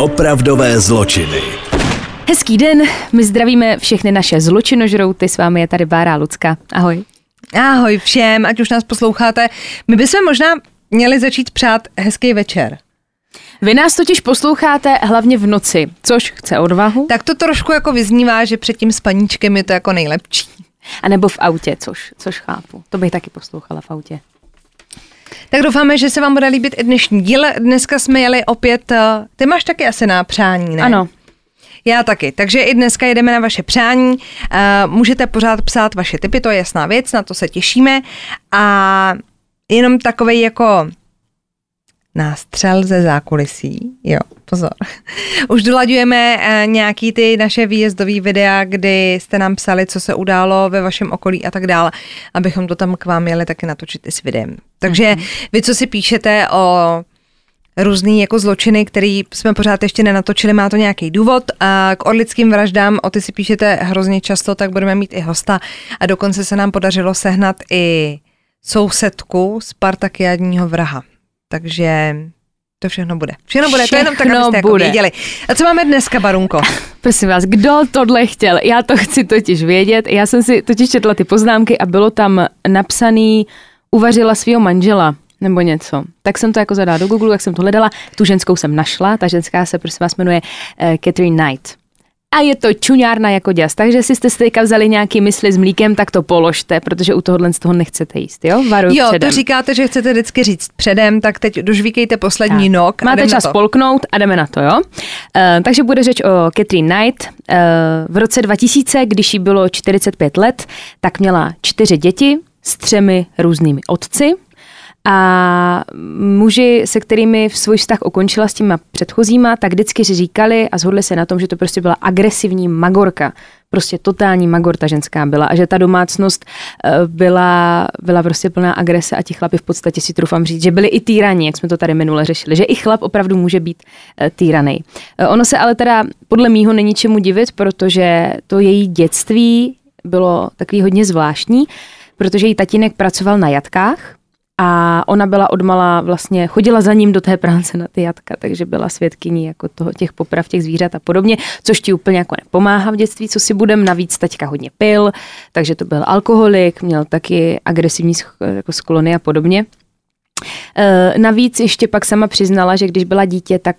Opravdové zločiny. Hezký den, my zdravíme všechny naše zločinožrouty, s vámi je tady Bára Lucka. Ahoj. Ahoj všem, ať už nás posloucháte. My bychom možná měli začít přát hezký večer. Vy nás totiž posloucháte hlavně v noci, což chce odvahu. Tak to trošku jako vyznívá, že před tím spaníčkem je to jako nejlepší. A nebo v autě, což chápu. To bych taky poslouchala v autě. Tak doufáme, že se vám bude líbit i dnešní díl. Dneska jsme jeli opět, ty máš taky asi na přání, ne? Ano. Já taky, takže i dneska jedeme na vaše přání. Můžete pořád psát vaše tipy, to je jasná věc, na to se těšíme. A jenom takovej jako nástřel ze zákulisí, jo, pozor. Už dolaďujeme nějaký ty naše výjezdový videa, kdy jste nám psali, co se událo ve vašem okolí a tak dále, abychom to tam k vám jeli taky natočit i s videem. Takže vy, co si píšete o různý jako zločiny, který jsme pořád ještě nenatočili, má to nějaký důvod. A k orlickým vraždám, o ty si píšete hrozně často, tak budeme mít i hosta. A dokonce se nám podařilo sehnat i sousedku z partakiádního vraha. Takže to všechno bude. Všechno bude, to jenom tak, abyste jako věděli. A co máme dneska, Barunko? Prosím vás, kdo tohle chtěl? Já to chci totiž vědět. Já jsem si totiž četla ty poznámky a bylo tam napsaný uvařila svýho manžela nebo něco. Tak jsem to jako zadala do Google, tak jsem to hledala. Tu ženskou jsem našla, ta ženská se prosím vás jmenuje Katherine Knight. A je to čuňárna jako děs, takže si jste teďka vzali nějaký mysli s mlíkem, tak to položte, protože u tohohle z toho nechcete jíst, jo? Varuji předem. Jo, to říkáte, že chcete vždycky říct předem, tak teď dožvíkejte poslední nok. Máte čas spolknout a jdeme na to, jo? Takže bude řeč o Katherine Knight. V roce 2000, když jí bylo 45 let, tak měla 4 děti s 3 různými otci. A muži, se kterými svůj vztah ukončila s těma předchozíma, tak vždycky říkali a shodli se na tom, že to prostě byla agresivní magorka. Prostě totální magor ta ženská byla a že ta domácnost byla prostě plná agrese a ti chlapi v podstatě si troufám říct, že byli i týraní, jak jsme to tady minule řešili, že i chlap opravdu může být týranej. Ono se ale teda podle mýho není čemu divit, protože to její dětství bylo takový hodně zvláštní, protože její tatínek pracoval na jatkách. A ona byla odmala vlastně, chodila za ním do té práce na ty jatka, takže byla svědkyní jako toho, těch poprav, těch zvířat a podobně, což ti úplně jako nepomáhá v dětství, co si budem. Navíc taťka hodně pil, takže to byl alkoholik, měl taky agresivní jako sklony a podobně. Navíc ještě pak sama přiznala, že když byla dítě, tak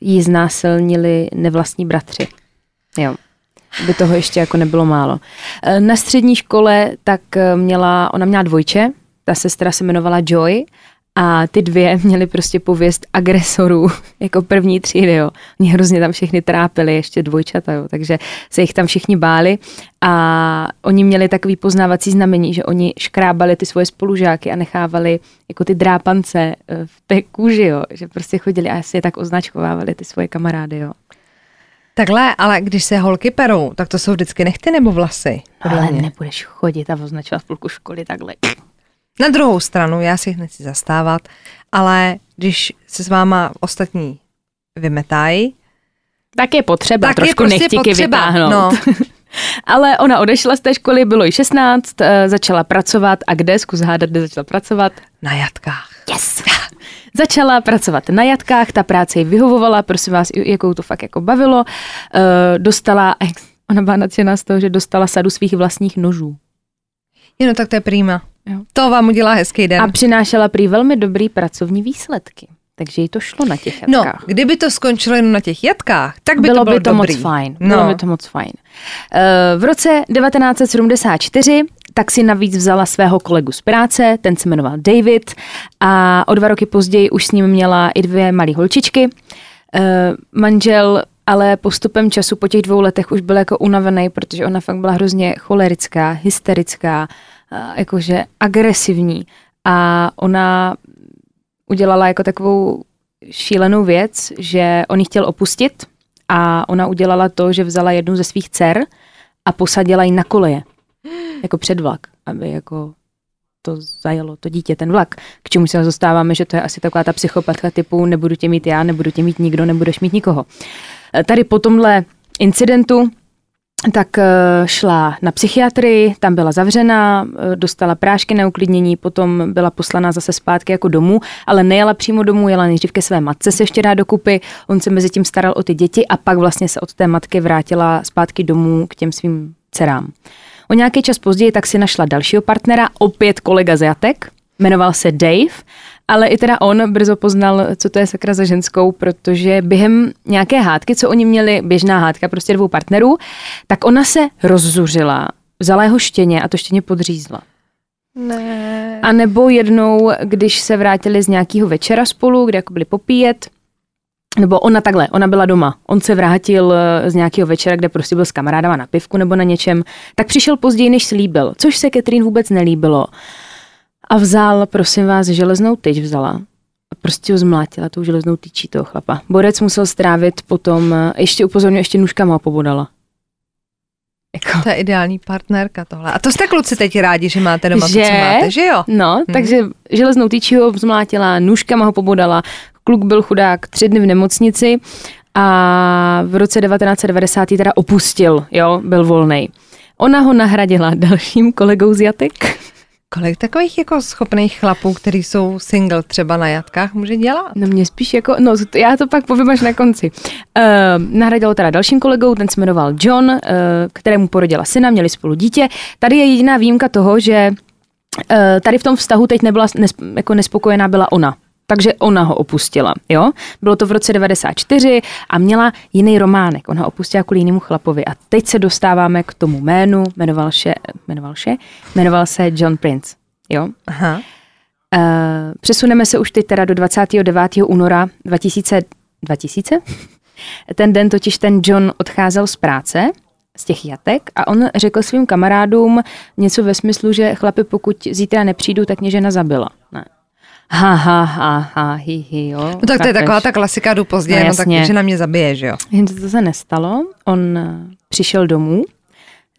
ji znásilnili nevlastní bratři. Jo. By toho ještě jako nebylo málo. Na střední škole tak ona měla dvojče. Ta sestra se jmenovala Joy a ty dvě měly prostě pověst agresorů jako první třídy, jo. Mě hrozně tam všichni trápili, ještě dvojčata, jo, takže se jich tam všichni báli a oni měli takový poznávací znamení, že oni škrábali ty svoje spolužáky a nechávali jako ty drápance v té kůži, jo, že prostě chodili a si je tak označkovávali ty svoje kamarády, jo. Takhle, ale když se holky perou, tak to jsou vždycky nechty nebo vlasy? No, ale nebudeš chodit a označovat půlku školy takhle. Na druhou stranu, já si jich nechci zastávat, ale když se s váma ostatní vymetají, tak je potřeba tak trošku prostě nechtíky vytáhnout. No. Ale ona odešla z té školy, bylo jí 16, začala pracovat a kde? Zkus hádat, kde začala pracovat? Na jatkách. Yes! Začala pracovat na jatkách, ta práce ji vyhovovala, prosím vás, jakou to fakt jako bavilo. Ona byla nadšená z toho, že dostala sadu svých vlastních nožů. No tak to je prýma. Jo. To vám udělá hezký den. A přinášela prý velmi dobrý pracovní výsledky. Takže jí to šlo na těch jatkách. No, kdyby to skončilo jen na těch jatkách, tak by bylo to moc fajn. No. Bylo by to moc fajn. V roce 1974 tak si navíc vzala svého kolegu z práce, ten se jmenoval David a o 2 roky později už s ním měla i 2 malé holčičky. Manžel ale postupem času po těch 2 letech už byl jako unavený, protože ona fakt byla hrozně cholerická, hysterická, jakože agresivní a ona udělala jako takovou šílenou věc, že on ji chtěl opustit a ona udělala to, že vzala jednu ze svých dcer a posadila ji na koleje, jako před vlak, aby jako to zajelo to dítě, ten vlak, k čemu se dostáváme, že to je asi taková ta psychopatka typu nebudu tě mít já, nebudu tě mít nikdo, nebudeš mít nikoho. Tady po tomhle incidentu tak šla na psychiatrii, tam byla zavřená, dostala prášky na uklidnění, potom byla poslaná zase zpátky jako domů, ale nejela přímo domů, jela nejdřív ke své matce se ještě dá dokupy, on se mezi tím staral o ty děti a pak vlastně se od té matky vrátila zpátky domů k těm svým dcerám. O nějaký čas později tak si našla dalšího partnera, opět kolega z jatek, jmenoval se Dave, ale i teda on brzo poznal, co to je sakra za ženskou, protože během nějaké hádky, co oni měli, běžná hádka prostě dvou partnerů, tak ona se rozzuřila, vzala jeho štěně a to štěně podřízla. Ne. A nebo jednou, když se vrátili z nějakého večera spolu, kde jako byli popíjet, nebo ona takhle, ona byla doma, on se vrátil z nějakého večera, kde prostě byl s kamarádama na pivku nebo na něčem, tak přišel později, než slíbil, což se Katherine vůbec nelíbilo. A vzal, prosím vás, železnou tyč vzala. Prostě ho zmlátila tou železnou tyčí toho chlapa. Borec musel strávit potom, ještě upozorňuji, ještě nůžkama pobodala. Jako. To je ideální partnerka tohle. A to jste kluci teď rádi, že máte doma, že? To, co máte, že jo? No, takže železnou tyčí ho zmlátila, nůžkama ho pobodala. Kluk byl chudák 3 dny v nemocnici a v roce 1990 teda opustil, jo, byl volnej. Ona ho nahradila dalším kolegou z jatek. Kolik takových jako schopných chlapů, kteří jsou single třeba na jatkách, může dělat? No mě spíš jako, no já to pak povím až na konci. Nahradilo teda dalším kolegou, ten se jmenoval John, kterému porodila syna, měli spolu dítě. Tady je jediná výjimka toho, že tady v tom vztahu teď nebyla jako nespokojená byla ona. Takže ona ho opustila, jo? Bylo to v roce 1994 a měla jiný románek. Ona opustila kvůli jinému chlapovi. A teď se dostáváme k tomu jménu. Jmenoval se John Prince, jo? Aha. Přesuneme se už teď teda do 29. února 2000. Ten den totiž ten John odcházel z práce, z těch jatek, a on řekl svým kamarádům něco ve smyslu, že chlapi, pokud zítra nepřijdu, tak mě žena zabila. Ne. Ha, ha, ha, ha, hi, hi, jo. No tak to je taková ta klasika, jdu pozdě, no tak žena mě zabije, že jo. Jenže to se nestalo, on přišel domů,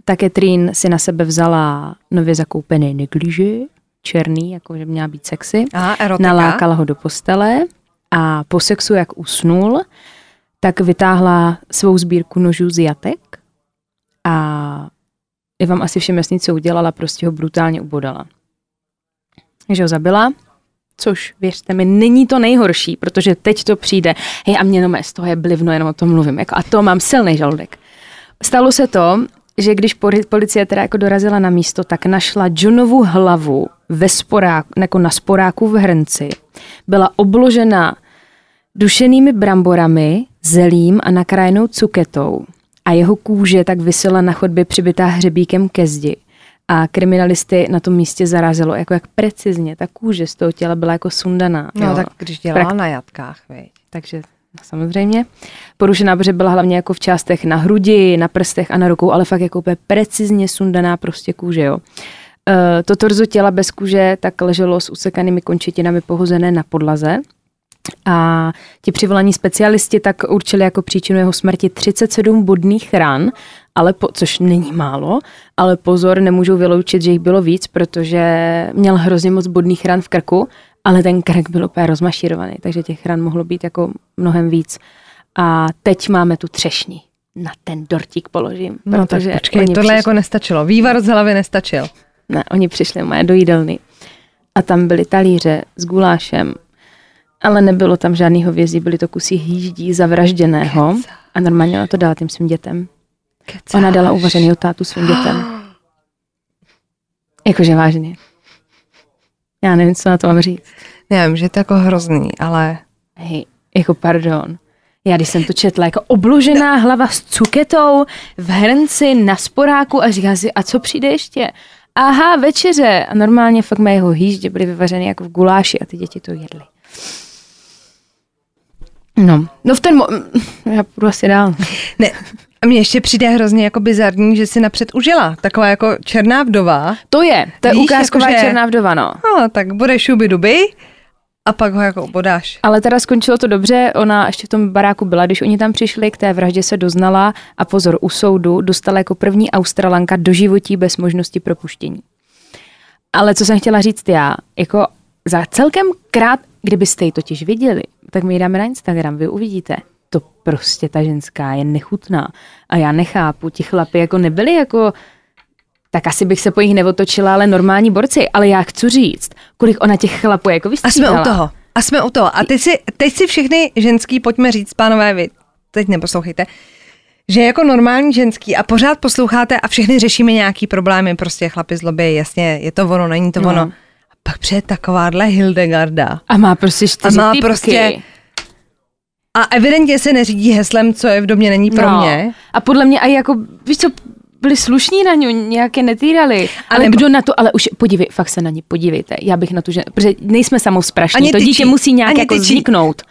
tak Katherine si na sebe vzala nově zakoupený negliži, černý, jakože měla být sexy. Aha, erotika. Nalákala ho do postele a po sexu, jak usnul, tak vytáhla svou sbírku nožů z jatek a je vám asi všem jasný, co udělala, prostě ho brutálně ubodala. Takže ho zabila. Což, věřte mi, není to nejhorší, protože teď to přijde, hej, a mě jenom z toho je blivno, jenom o tom mluvím, jako, a to mám silný žaludek. Stalo se to, že když policie teda jako dorazila na místo, tak našla Johnovu hlavu jako na sporáku v hrnci. Byla obložena dušenými bramborami, zelím a nakrájenou cuketou a jeho kůže tak visela na chodbě přibitá hřebíkem ke zdi. A kriminalisty na tom místě zarazilo, jako jak precizně ta kůže z toho těla byla jako sundaná. No jo. Tak když dělala na jatkách, viď. Takže samozřejmě. Porušená, protože byla hlavně jako v částech na hrudi, na prstech a na rukou, ale fakt jako úplně precizně sundaná prostě kůže, jo. To torzo těla bez kůže tak leželo s usekanými končetinami pohozené na podlaze. A ti přivolaní specialisti tak určili jako příčinu jeho smrti 37 bodných ran, ale což není málo, ale pozor, nemůžou vyloučit, že jich bylo víc, protože měl hrozně moc bodných ran v krku, ale ten krk byl úplně rozmašírovaný, takže těch ran mohlo být jako mnohem víc. A teď máme tu třešni. Na ten dortík položím. No tak počkej, tohle jako nestačilo. Vývar z hlavy nestačil. Ne, oni přišli moje do jídelny a tam byly talíře s gulášem, ale nebylo tam žádný hovězí, byly to kusy hýždí zavražděného. Keca. A normálně ona to dala těm svým dětem. Kecáš. Ona dala uvařenýho tátu svým dětem. Jakože vážně. Já nevím, co na to mám říct. Nevím, že je to jako hrozný, ale... Hej, jako pardon. Já když jsem to četla, jako obložená hlava s cuketou v hrnci na sporáku a říká si, a co přijde ještě? Aha, večeře. A normálně fakt mého hýždě byly vyvařeny jako v guláši a ty děti to jedly. No v ten já půjdu asi dál. Ne, a mně ještě přijde hrozně jako bizarní, že si napřed užila. Taková jako černá vdova. To je víš, ukázková jako, že... černá vdova, no. No, tak bude šuby duby a pak ho jako obodáš. Ale teda skončilo to dobře, ona ještě v tom baráku byla, když oni tam přišli, k té vraždě se doznala a pozor, u soudu dostala jako první Australanka doživotí bez možnosti propuštění. Ale co jsem chtěla říct já, jako za celkem kdybyste ji totiž viděli, tak my ji dáme na Instagram, vy uvidíte. to prostě ta ženská je nechutná. A já nechápu, ti chlapi jako nebyli jako, tak asi bych se po nich neotočila, ale normální borci. Ale já chci říct, kolik ona těch chlapů jako vystřídala. A jsme u toho. A teď si všechny ženský, pojďme říct, pánové, vy teď neposlouchejte, že jako normální ženský a pořád posloucháte a všechny řešíme nějaký problémy, prostě chlapi zlobě, jasně, je to ono, není to ono. A pak přijde takováhle Hildegarda. A má prostě 4 týpky. A evidentně se neřídí heslem, co je v domě, není pro mě. A podle mě aj jako, víš co, byli slušní na ňu, nějaké netýrali. Ale kdo na to, ale už podívej, fakt se na ní podívejte. Já bych na tu ženu, protože nejsme samosprašní, to dítě musí nějak jako vzniknout.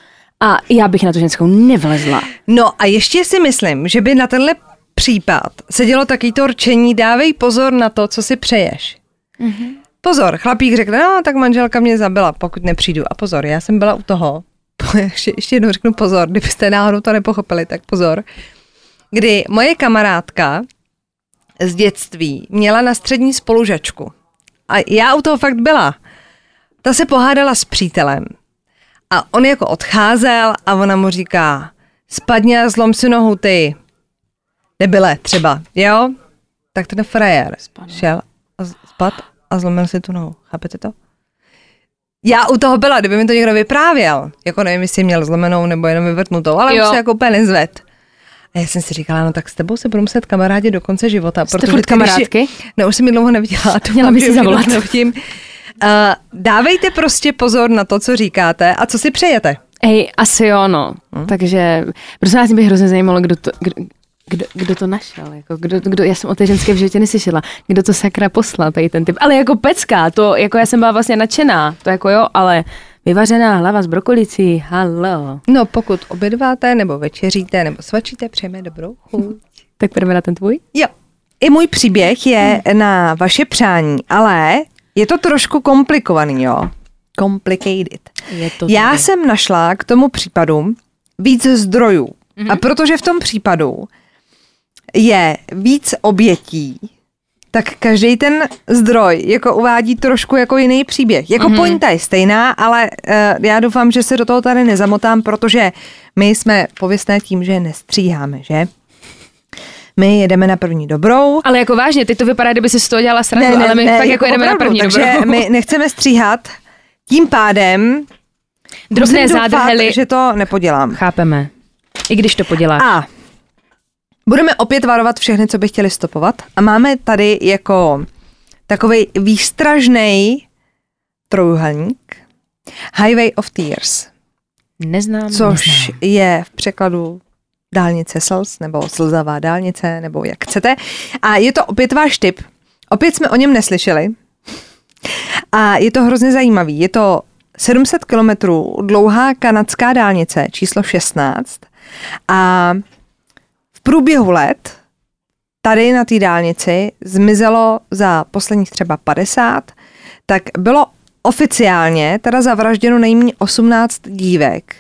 A já bych na tu ženskou nevlezla. No a ještě si myslím, že by na tenhle případ sedělo taky to rčení, dávej pozor na to, co si přeješ. Mm-hmm. Pozor, chlapík řekne, no tak manželka mě zabila, pokud nepřijdu. A pozor, já jsem byla u toho, ještě jednou řeknu pozor, kdybyste náhodou to nepochopili, tak pozor, kdy moje kamarádka z dětství měla na střední spolužačku. A já u toho fakt byla. Ta se pohádala s přítelem. A on jako odcházel a ona mu říká, spadně a zlom si nohu, ty debile třeba, jo? Tak ten frajer šel a spad a zlomil si tu nohu, chápete to? Já u toho byla, kdyby mi to někdo vyprávěl, jako nevím, jestli měl zlomenou nebo jenom vyvrtnutou, ale už se jako úplně nezved. A já jsem si říkala, no tak s tebou se budu muset kamarádi do konce života. Jste furt kamarádky? No už jsem ji dlouho neviděla. Měla by si zavolat. Dávejte prostě pozor na to, co říkáte a co si přejete. Ej, asi jo, no. Takže, prostě nás mě hrozně zajímalo, kdo to našel, jako kdo, já jsem o té ženské v životě neslyšela, kdo to sakra poslal, tady ten typ, ale jako pecka, to jako já jsem byla vlastně nadšená, to jako jo, ale vyvařená hlava s brokolicí, halo. No pokud obědváte, nebo večeříte, nebo svačíte, přejeme dobrou chuť. Tak půjdeme na ten tvůj? Jo. I můj příběh je na vaše přání, ale je to trošku komplikovaný, jo. Complicated. Já jsem našla k tomu případu víc zdrojů. Mm-hmm. A protože v tom případu je víc obětí, tak každý ten zdroj jako uvádí trošku jako jiný příběh. Jako pointa je stejná, ale já doufám, že se do toho tady nezamotám, protože my jsme pověstné tím, že nestříháme, že? My jedeme na první dobrou. Ale jako vážně, teď to vypadá, kdyby si z toho dělala srandu, ale my fakt jako jedeme opravdu, na první dobrou. Takže my nechceme stříhat, tím pádem drobné zádrhely, že to nepodělám. Chápeme, i když to poděláš. A budeme opět varovat všechny, co by chtěli stopovat. A máme tady jako takovej výstražnej trojuhelník. Highway of Tears. Což je v překladu dálnice slz, nebo slzavá dálnice, nebo jak chcete. A je to opět váš tip. Opět jsme o něm neslyšeli. A je to hrozně zajímavý. Je to 700 kilometrů dlouhá kanadská dálnice, číslo 16. A v průběhu let tady na té dálnici zmizelo za posledních třeba 50, tak bylo oficiálně teda zavražděno nejméně 18 dívek.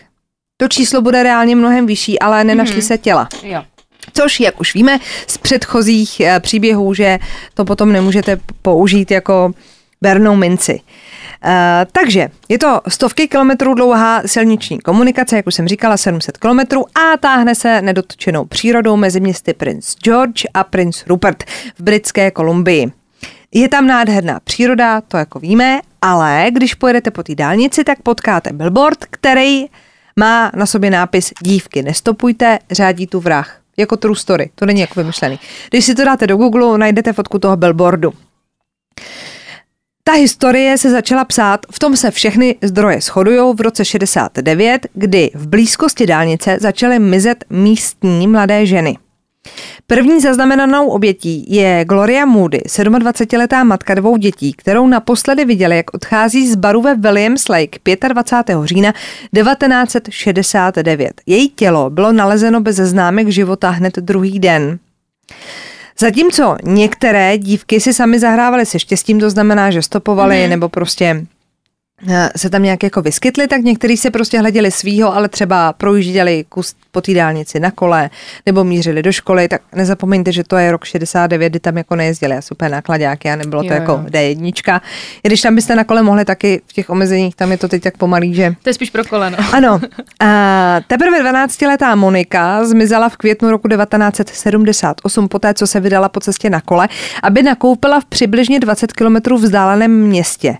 To číslo bude reálně mnohem vyšší, ale nenašly se těla. Jo. Což, jak už víme, z předchozích příběhů, že to potom nemůžete použít jako bernou minci. Takže je to stovky kilometrů dlouhá silniční komunikace, jak už jsem říkala, 700 kilometrů a táhne se nedotčenou přírodou mezi městy Prince George a Prince Rupert v Britské Kolumbii. Je tam nádherná příroda, to jako víme, ale když pojedete po té dálnici, tak potkáte billboard, který má na sobě nápis dívky nestopujte, řádí tu vrah. Jako true story, to není jako vymyšlený. Když si to dáte do Google, najdete fotku toho billboardu. Ta historie se začala psát, v tom se všechny zdroje shodujou v roce 69, kdy v blízkosti dálnice začaly mizet místní mladé ženy. První zaznamenanou obětí je Gloria Moody, 27-letá matka 2 dětí, kterou naposledy viděli, jak odchází z baru ve Williams Lake 25. října 1969. Její tělo bylo nalezeno bez známek života hned druhý den. Zatímco některé dívky si sami zahrávaly se štěstím, to znamená, že stopovaly nebo prostě se tam nějak jako vyskytli, tak někteří se prostě hleděli svýho, ale třeba projížděli kus po té dálnici na kole nebo mířili do školy, tak nezapomeňte, že to je rok 69, kdy tam jako nejezdili asi úplně nákladáky a nebylo to jako D1. I když tam byste na kole mohli taky v těch omezeních, tam je to teď tak pomalý, že... To je spíš pro koleno. Ano. Teprve 12-letá Monika zmizela v květnu roku 1978, poté co se vydala po cestě na kole, aby nakoupila v přibližně 20 kilometrů vzdáleném městě.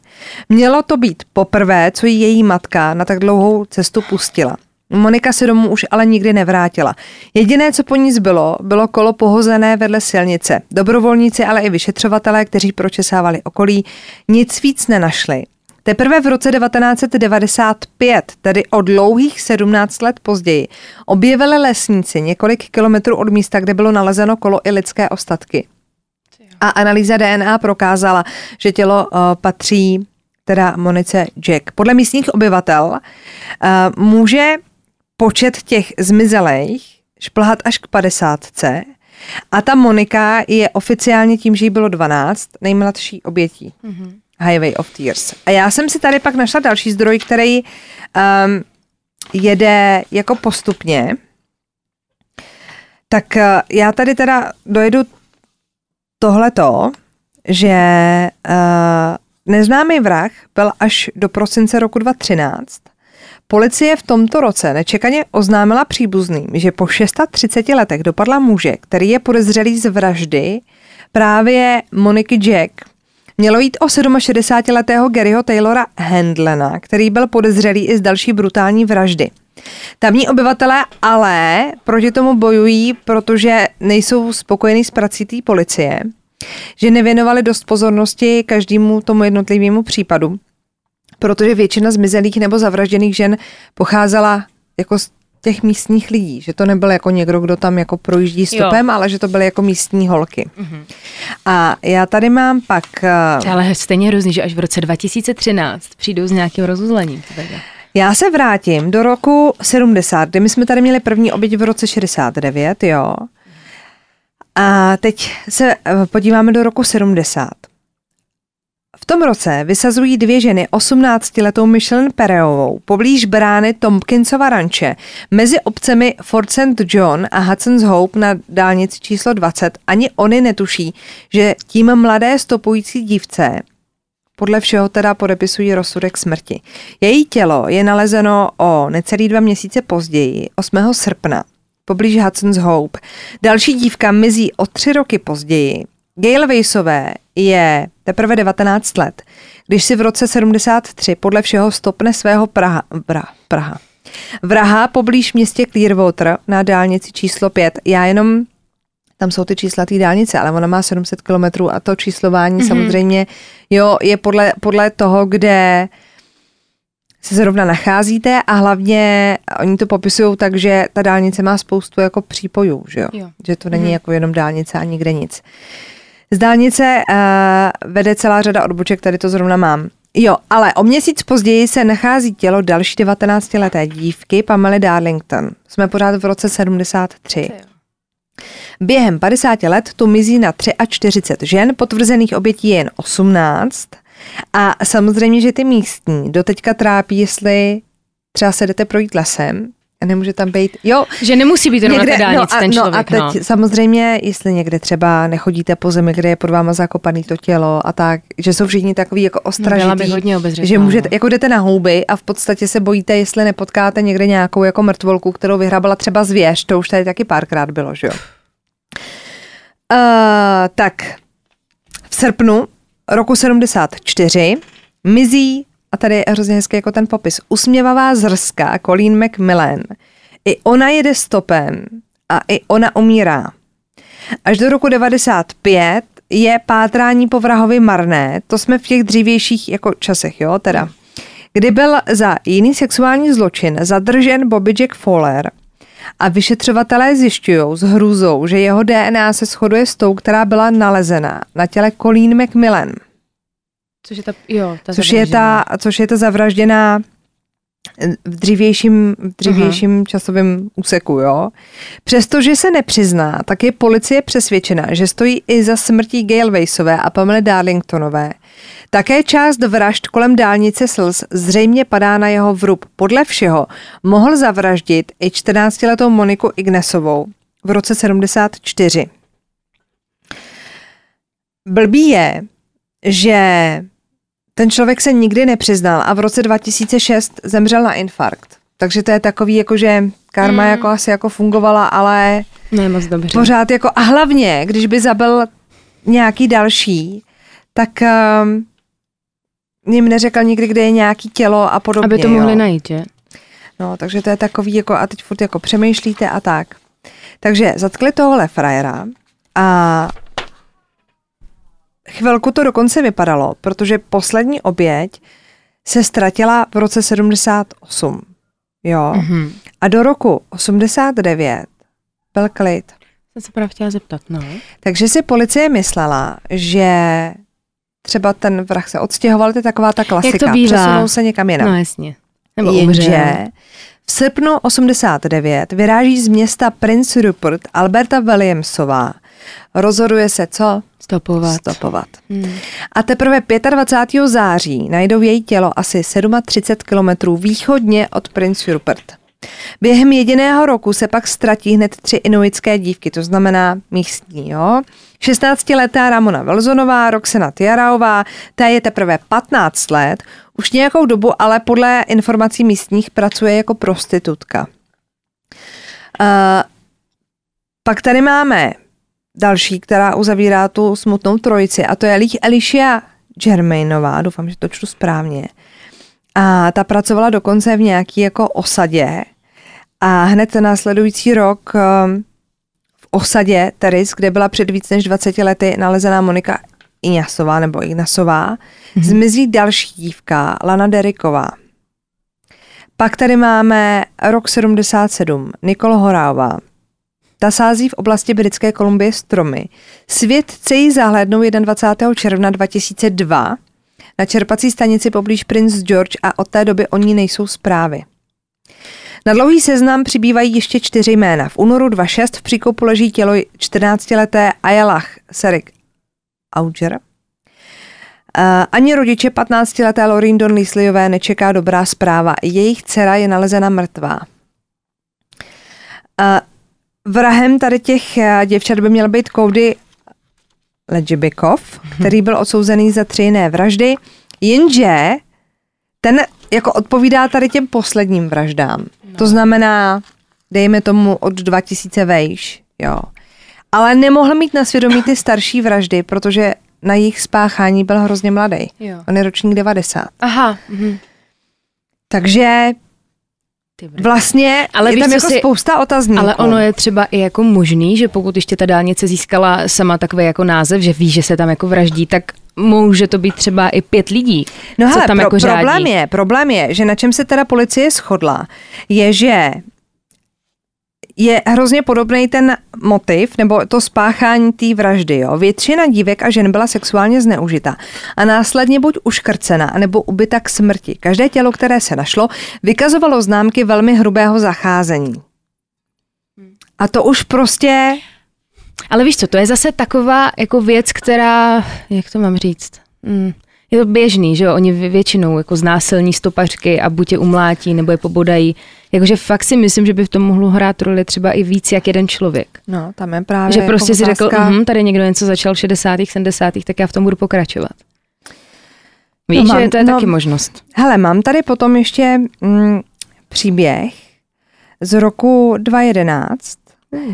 Mělo to být poprvé, co ji její matka na tak dlouhou cestu pustila. Monika se domů už ale nikdy nevrátila. Jediné, co po ní zbylo, bylo kolo pohozené vedle silnice. Dobrovolníci, ale i vyšetřovatelé, kteří pročesávali okolí, nic víc nenašli. Teprve v roce 1995, tedy o dlouhých 17 let později, objevili lesníci několik kilometrů od místa, kde bylo nalezeno kolo i lidské ostatky. A analýza DNA prokázala, že tělo patří teda Monice Jack. Podle místních obyvatel může počet těch zmizelých šplhat až k 50. A ta Monika je oficiálně tím, že jí bylo 12, nejmladší obětí. Mm-hmm. Highway of Tears. A já jsem si tady pak našla další zdroj, který jede jako postupně. Tak já tady teda dojedu tohleto, že... Neznámý vrah byl až do prosince roku 2013. Policie v tomto roce nečekaně oznámila příbuzným, že po 630 letech dopadla muže, který je podezřelý z vraždy právě Moniky Jack. Mělo jít o 67-letého Garyho Taylora Hendlena, který byl podezřelý i z další brutální vraždy. Tamní obyvatelé ale proti tomu bojují, protože nejsou spokojení s prací té policie, že nevěnovali dost pozornosti každému tomu jednotlivému případu, protože většina zmizelých nebo zavražděných žen pocházela jako z těch místních lidí, že to nebyl jako někdo, kdo tam jako projíždí stopem, ale že to byly jako místní holky. Mm-hmm. A já tady mám pak... Ale stejně hrozný, že až v roce 2013 přijdou s nějakým rozuzlením. Já se vrátím do roku 70, kdy my jsme tady měli první oběť v roce 69, jo. A teď se podíváme do roku 70. V tom roce vysazují dvě ženy 18-letou Michelle Pereovou poblíž brány Tompkinsova ranče mezi obcemi Fort St. John a Hudson's Hope na dálnici číslo 20. Ani oni netuší, že tím mladé stopující dívce podle všeho teda podepisují rozsudek smrti. Její tělo je nalezeno o necelý 2 měsíce později, 8. srpna. Poblíž Hudson's Hope. Další dívka mizí o 3 roky později. Gail Weisové je teprve 19 let, když si v roce 73 podle všeho stopne svého vraha poblíž městě Clearwater na dálnici číslo 5. Já jenom, tam jsou ty čísla té dálnice, ale ona má 700 kilometrů a to číslování samozřejmě je podle toho, kde... se zrovna nacházíte a hlavně oni to popisují tak, že ta dálnice má spoustu jako přípojů, že jo? Že to není jako jenom dálnice a nikde nic. Z dálnice vede celá řada odboček, tady to zrovna mám. Jo, ale o měsíc později se nachází tělo další 19-leté dívky Pamely Darlington. Jsme pořád v roce 73. Během 50 let tu mizí na 43 žen, potvrzených obětí je jen 18. A samozřejmě, že ty místní doteďka trápí, jestli třeba se jdete projít lesem a nemůže tam být, jo. Že nemusí být jenom někde, na té dálnici ten člověk. No a teď samozřejmě, jestli někde třeba nechodíte po zemi, kde je pod váma zakopaný to tělo a tak, že jsou všichni takový jako ostražitý, že můžete, jako jdete na houby a v podstatě se bojíte, jestli nepotkáte někde nějakou jako mrtvolku, kterou vyhrabala třeba zvěř, to už tady taky párkrát bylo, že jo. Tak, v srpnu roku 74, mizí, a tady je hrozně hezký jako ten popis, usměvavá zrska Colleen McMillan. I ona jede stopem a i ona umírá. Až do roku 95 je pátrání po vrahovi marné, to jsme v těch dřívějších jako časech, jo, teda. Kdy byl za jiný sexuální zločin zadržen Bobby Jack Fowler a vyšetřovatelé zjišťují s hrůzou, že jeho DNA se shoduje s tou, která byla nalezena na těle Colleen McMillan. Což je ta zavražděná v dřívějším časovém úseku, jo. Přestože se nepřizná, tak je policie přesvědčena, že stojí i za smrtí Gail Weisové a Pamely Darlingtonové. Také část vražd kolem dálnice slz zřejmě padá na jeho vrub. Podle všeho mohl zavraždit i 14-letou Moniku Ignesovou v roce 74. Blbý je, že ten člověk se nikdy nepřiznal a v roce 2006 zemřel na infarkt. Takže to je takový, jakože karma jako asi jako fungovala, ale ne moc dobře. Pořád jako, a hlavně, když by zabil nějaký další, tak jim neřekl nikdy, kde je nějaký tělo a podobně. Aby to mohli najít, že? No, takže to je takový, jako a teď furt jako přemýšlíte a tak. Takže zatkli tohle frajera a chvilku to dokonce vypadalo, protože poslední oběť se ztratila v roce 78. Jo. Mm-hmm. A do roku 89 byl klid. Já se právě chtěla zeptat, no. Takže si policie myslela, že třeba ten vrah se odstěhoval, to je taková ta klasika, přesunou se někam jinam. No jasně. Nebo jenže v srpnu 89 vyráží z města Prince Rupert Alberta Williamsová. Rozhoduje se co? Stopovat. Hmm. A teprve 25. září najdou její tělo asi 37 kilometrů východně od Prince Rupert. Během jediného roku se pak ztratí hned 3 inuitské dívky, to znamená místní, jo. 16-letá Ramona Velzonová, Roxana Tyaraová, ta je teprve 15 let, už nějakou dobu, ale podle informací místních pracuje jako prostitutka. Pak tady máme další, která uzavírá tu smutnou trojici, a to je Alicia Germainová, doufám, že to čtu správně. A ta pracovala dokonce v nějaký jako osadě a hned následující rok v osadě Teris, kde byla před víc než 20 lety nalezená Monika Ignesová nebo Ignasová, zmizí další dívka Lana Dereková. Pak tady máme rok 77, Nikol Horáková. Ta sází v oblasti Britské Kolumbie stromy. Svědci ji zahlédnou 21. června 2002 na čerpací stanici poblíž Prince George a od té doby o ní nejsou zprávy. Na dlouhý seznam přibývají ještě 4 jména. V únoru 2006 v příkopu leží tělo 14-leté Ayelach Serik Auger. Ani rodiče 15-leté Lorindon Lisleové nečeká dobrá zpráva. Jejich dcera je nalezena mrtvá. Vrahem tady těch děvčat by měl být Cody Legebokov, který byl odsouzený za 3 jiné vraždy, jenže ten jako odpovídá tady těm posledním vraždám. No. To znamená, dejme tomu od 2000 vejš, jo. Ale nemohl mít na svědomí ty starší vraždy, protože na jejich spáchání byl hrozně mladý. Jo. On je ročník 90. Aha. Mhm. Takže vlastně, ale je tam jako spousta otazníků. Ale ono je třeba i jako možný, že pokud ještě ta dálnice získala sama takový jako název, že ví, že se tam jako vraždí, tak může to být třeba i 5 lidí, no co hele, tam jako řádí. Problém je, že na čem se teda policie shodla, je, že je hrozně podobný ten motiv, nebo to spáchání té vraždy. Jo. Většina dívek a žen byla sexuálně zneužita a následně buď uškrcena, nebo ubita k smrti. Každé tělo, které se našlo, vykazovalo známky velmi hrubého zacházení. A to už prostě... Ale víš co, to je zase taková jako věc, která... Jak to mám říct? Je to běžný, že jo? Oni většinou jako znásilní stopařky a buď je umlátí, nebo je pobodají. Jakože fakt si myslím, že by v tom mohlo hrát roli třeba i víc jak jeden člověk. No, tam je právě že prostě jako si řekl, tady někdo něco začal v 60. 70. tak já v tom budu pokračovat. Víš, no, že to je taky možnost. Hele, mám tady potom ještě příběh z roku 2011,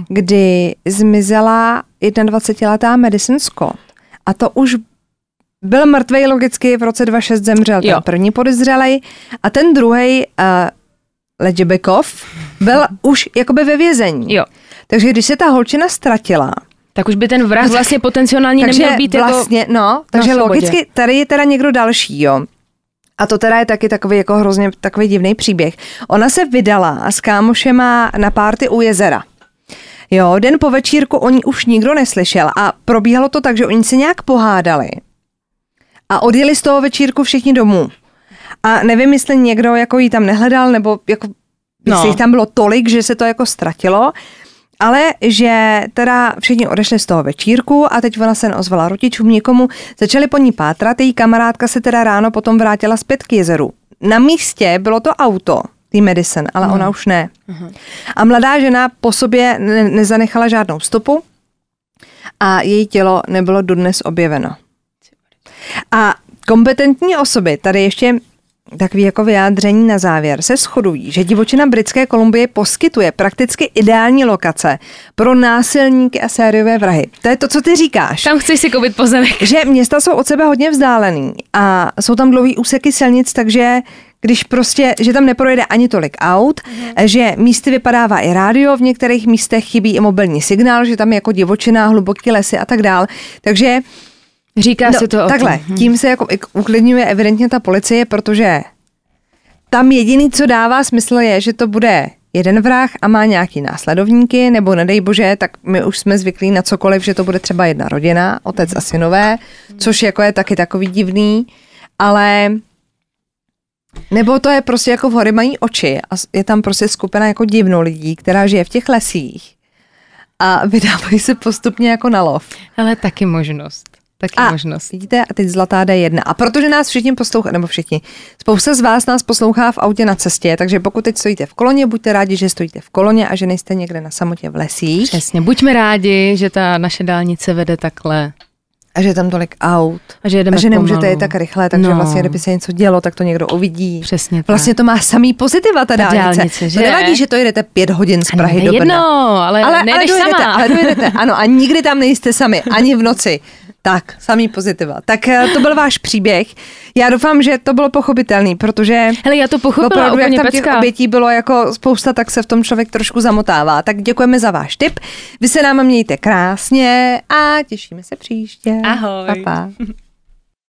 kdy zmizela 21letá Medicine Scott. A to už byl mrtvej logicky, v roce 2006 zemřel ten první podezřelej a ten druhej Legebokov byl už jakoby ve vězení. Jo. Takže když se ta holčina ztratila, tak už by ten vrah vlastně potenciálně neměl být vlastně, jako... Takže logicky tady je teda někdo další, jo. A to teda je taky takový jako hrozně takový divný příběh. Ona se vydala s kámošema na párty u jezera. Jo, den po večírku o ní už nikdo neslyšel a probíhalo to tak, že oni se nějak pohádali. A odjeli z toho večírku všichni domů. A nevím, jestli někdo jako jí tam nehledal, nebo jako, jestli jich tam bylo tolik, že se to jako ztratilo. Ale že teda všichni odešli z toho večírku a teď ona se neozvala rodičům nikomu, začali po ní pátrat, její kamarádka se teda ráno potom vrátila zpět k jezeru. Na místě bylo to auto, tý Medicine, ale ona už ne. A mladá žena po sobě nezanechala žádnou stopu a její tělo nebylo dodnes objeveno. A kompetentní osoby, tady ještě takový jako vyjádření na závěr, se shodují, že divočina Britské Kolumbie poskytuje prakticky ideální lokace pro násilníky a sériové vrahy. To je to, co ty říkáš. Tam chceš si koupit pozemek. Že města jsou od sebe hodně vzdálený a jsou tam dlouhý úseky silnic, takže když prostě, že tam neprojede ani tolik aut, že místy vypadává i rádio, v některých místech chybí i mobilní signál, že tam je jako divočina, hluboký lesy a tak dál. Takže říká no, si to takhle, tím se jako uklidňuje evidentně ta policie, protože tam jediný, co dává smysl je, že to bude jeden vrah a má nějaký následovníky, nebo nedej bože, tak my už jsme zvyklí na cokoliv, že to bude třeba jedna rodina, otec a synové, což jako je taky takový divný, ale nebo to je prostě jako v hory mají oči a je tam prostě skupina jako divnou lidí, která žije v těch lesích a vydávají se postupně jako na lov. Ale taky možnost. Taky možnost. Vidíte, a teď zlatá D1. A protože nás všichni poslouchá, nebo všichni, spousta z vás nás poslouchá v autě na cestě, takže pokud teď stojíte v koloně, buďte rádi, že stojíte v koloně a že nejste někde na samotě v lesích. Přesně, buďme rádi, že ta naše dálnice vede takhle. A že je tam tolik aut. A že jedeme a že nemůžete jít tak rychle, takže vlastně, kdyby se něco dělo, tak to někdo uvidí. Přesně tak. Vlastně to má samý pozitiva, ta dálnice. To nevadí, že to jedete 5 hodin z Prahy do Brna. Jedno, ale nejdeš sama. Ale dojedete, ano, a nikdy tam nejste sami, ani v noci. Tak, samý pozitiva. Tak to byl váš příběh. Já doufám, že to bylo pochopitelný, protože hele, já to pochopila, opravdu, jak tam pecka. Těch obětí bylo jako spousta, tak se v tom člověk trošku zamotává. Tak děkujeme za váš tip. Vy se nám mějte krásně a těšíme se příště. Ahoj. Pa, pa.